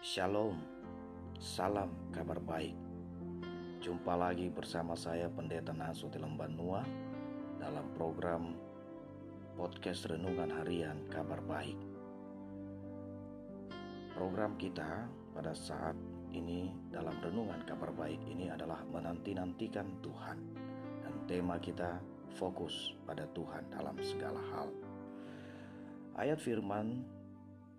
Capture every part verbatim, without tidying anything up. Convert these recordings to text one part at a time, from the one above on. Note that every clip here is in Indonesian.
Shalom, salam kabar baik. Jumpa lagi bersama saya Pendeta Nasuti Lembanua dalam program podcast Renungan Harian Kabar Baik. Program kita pada saat ini dalam Renungan Kabar Baik ini adalah menanti-nantikan Tuhan, dan tema kita fokus pada Tuhan dalam segala hal. Ayat firman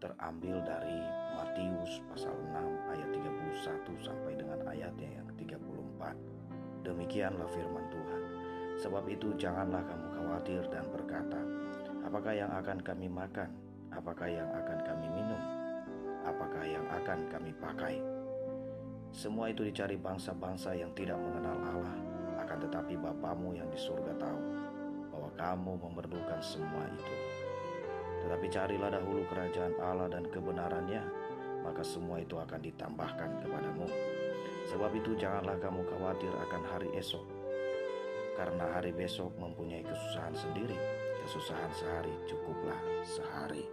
terambil dari Matius pasal enam ayat tiga puluh satu sampai dengan ayatnya yang tiga puluh empat. Demikianlah firman Tuhan. Sebab itu janganlah kamu khawatir dan berkata, apakah yang akan kami makan? Apakah yang akan kami minum? Apakah yang akan kami pakai? Semua itu dicari bangsa-bangsa yang tidak mengenal Allah. Akan tetapi Bapamu yang di surga tahu bahwa kamu memerlukan semua itu. Tetapi carilah dahulu kerajaan Allah dan kebenarannya, maka semua itu akan ditambahkan kepadamu. Sebab itu janganlah kamu khawatir akan hari esok, karena hari besok mempunyai kesusahan sendiri. Kesusahan sehari cukuplah sehari.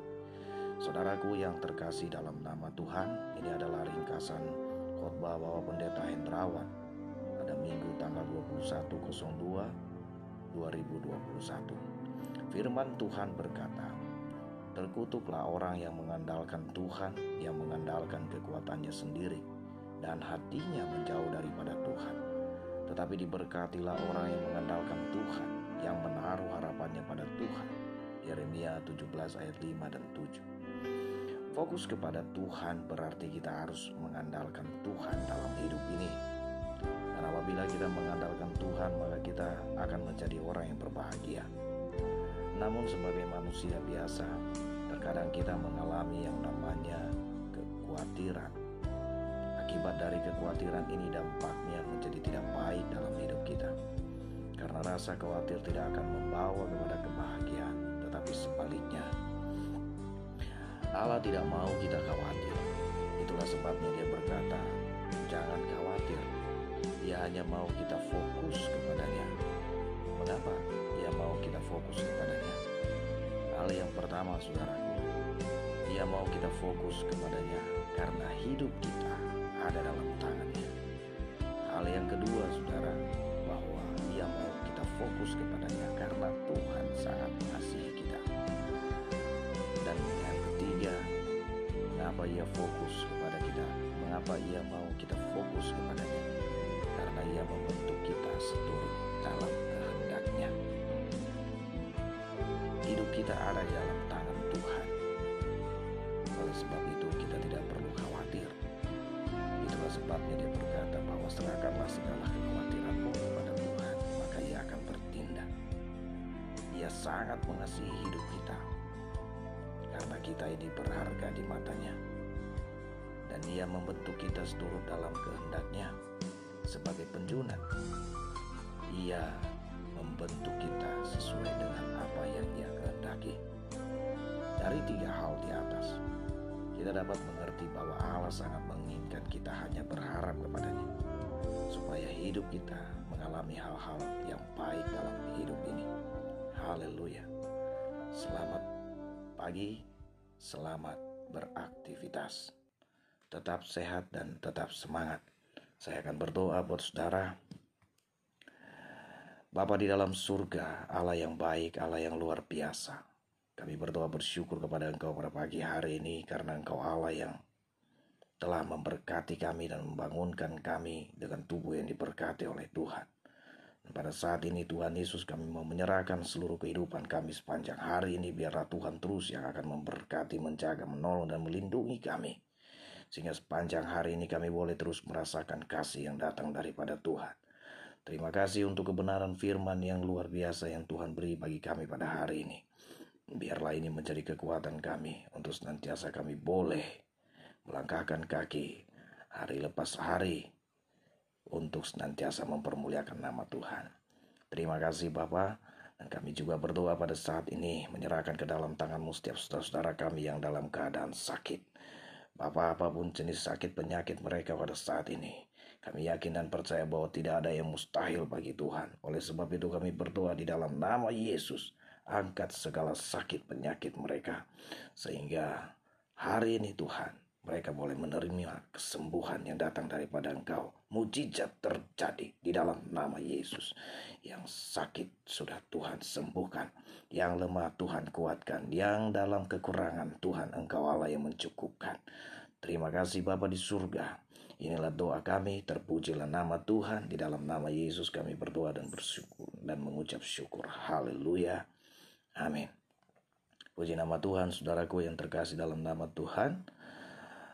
Saudaraku yang terkasih dalam nama Tuhan, ini adalah ringkasan khotbah Bapak Pendeta Hendrawan pada Minggu tanggal dua puluh satu nol dua dua ribu dua puluh satu. Firman Tuhan berkata, terkutuklah orang yang mengandalkan Tuhan, yang mengandalkan kekuatannya sendiri, dan hatinya menjauh daripada Tuhan. Tetapi diberkatilah orang yang mengandalkan Tuhan, yang menaruh harapannya pada Tuhan. Yeremia tujuh belas ayat lima dan tujuh. Fokus kepada Tuhan berarti kita harus mengandalkan Tuhan dalam hidup ini. Dan apabila kita mengandalkan Tuhan, maka kita akan menjadi orang yang berbahagia. Namun sebagai manusia biasa, terkadang kita mengalami yang namanya kekhawatiran. Akibat dari kekhawatiran ini dampaknya menjadi tidak baik dalam hidup kita. Karena rasa khawatir tidak akan membawa kepada kebahagiaan, tetapi sebaliknya. Allah tidak mau kita khawatir. Itulah sebabnya Dia berkata, jangan khawatir. Dia hanya mau kita fokus kepadanya. Mengapa Dia mau kita fokus kepadanya? Hal yang pertama, saudaraku, Dia mau kita fokus kepadanya karena hidup kita ada dalam tangannya. Hal yang kedua, saudara, bahwa Dia mau kita fokus kepadanya karena Tuhan sangat mengasihi kita. Dan yang ketiga, mengapa Ia fokus kepada kita? Mengapa Ia mau kita fokus kepadanya? Karena Ia membentuk kita seturut dalam kehendaknya. Hidup kita ada di dalam tangan Tuhan. Oleh sebab itu kita tidak perlu khawatir. Itulah sebabnya Dia berkata bahwa serahkanlah segala kekhawatiranmu kepada Tuhan, maka Ia akan bertindak. Ia sangat mengasihi hidup kita, karena kita ini berharga di matanya, dan Ia membentuk kita seturut dalam kehendaknya. Sebagai penjunat, Ia membentuk kita sesuai dengan apa yang Ia kehendaki. Dari tiga hal di atas, kita dapat mengerti bahwa Allah sangat menginginkan kita hanya berharap kepadanya, supaya hidup kita mengalami hal-hal yang baik dalam hidup ini. Haleluya. Selamat pagi, selamat beraktivitas. Tetap sehat dan tetap semangat. Saya akan berdoa buat saudara. Bapa di dalam surga, Allah yang baik, Allah yang luar biasa. Kami berdoa bersyukur kepada Engkau pada pagi hari ini, karena Engkau Allah yang telah memberkati kami dan membangunkan kami dengan tubuh yang diberkati oleh Tuhan. Dan pada saat ini Tuhan Yesus, kami mau menyerahkan seluruh kehidupan kami sepanjang hari ini. Biarlah Tuhan terus yang akan memberkati, menjaga, menolong, dan melindungi kami, sehingga sepanjang hari ini kami boleh terus merasakan kasih yang datang daripada Tuhan. Terima kasih untuk kebenaran firman yang luar biasa yang Tuhan beri bagi kami pada hari ini. Biarlah ini menjadi kekuatan kami untuk senantiasa kami boleh melangkahkan kaki hari lepas hari untuk senantiasa mempermuliakan nama Tuhan. Terima kasih Bapa, dan kami juga berdoa pada saat ini menyerahkan ke dalam tangan-Mu setiap saudara-saudara kami yang dalam keadaan sakit. Bapa, apapun jenis sakit penyakit mereka pada saat ini, kami yakin dan percaya bahwa tidak ada yang mustahil bagi Tuhan. Oleh sebab itu kami berdoa di dalam nama Yesus, angkat segala sakit penyakit mereka, sehingga hari ini Tuhan Mereka boleh menerima kesembuhan yang datang daripada Engkau. Mujizat terjadi di dalam nama Yesus. Yang sakit sudah Tuhan sembuhkan. Yang lemah Tuhan kuatkan. Yang dalam kekurangan Tuhan Engkau Allah yang mencukupkan. Terima kasih Bapa di surga. Inilah doa kami. Terpujilah nama Tuhan. Di dalam nama Yesus kami berdoa dan bersyukur. Dan mengucap syukur. Haleluya. Amin. Puji nama Tuhan, saudaraku yang terkasih dalam nama Tuhan.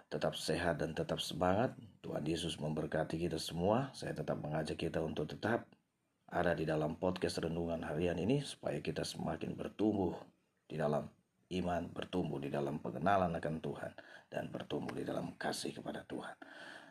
Tetap sehat dan tetap semangat. Tuhan Yesus memberkati kita semua. Saya tetap mengajak kita untuk tetap ada di dalam podcast Renungan Harian ini, supaya kita semakin bertumbuh di dalam iman, bertumbuh di dalam pengenalan akan Tuhan, dan bertumbuh di dalam kasih kepada Tuhan.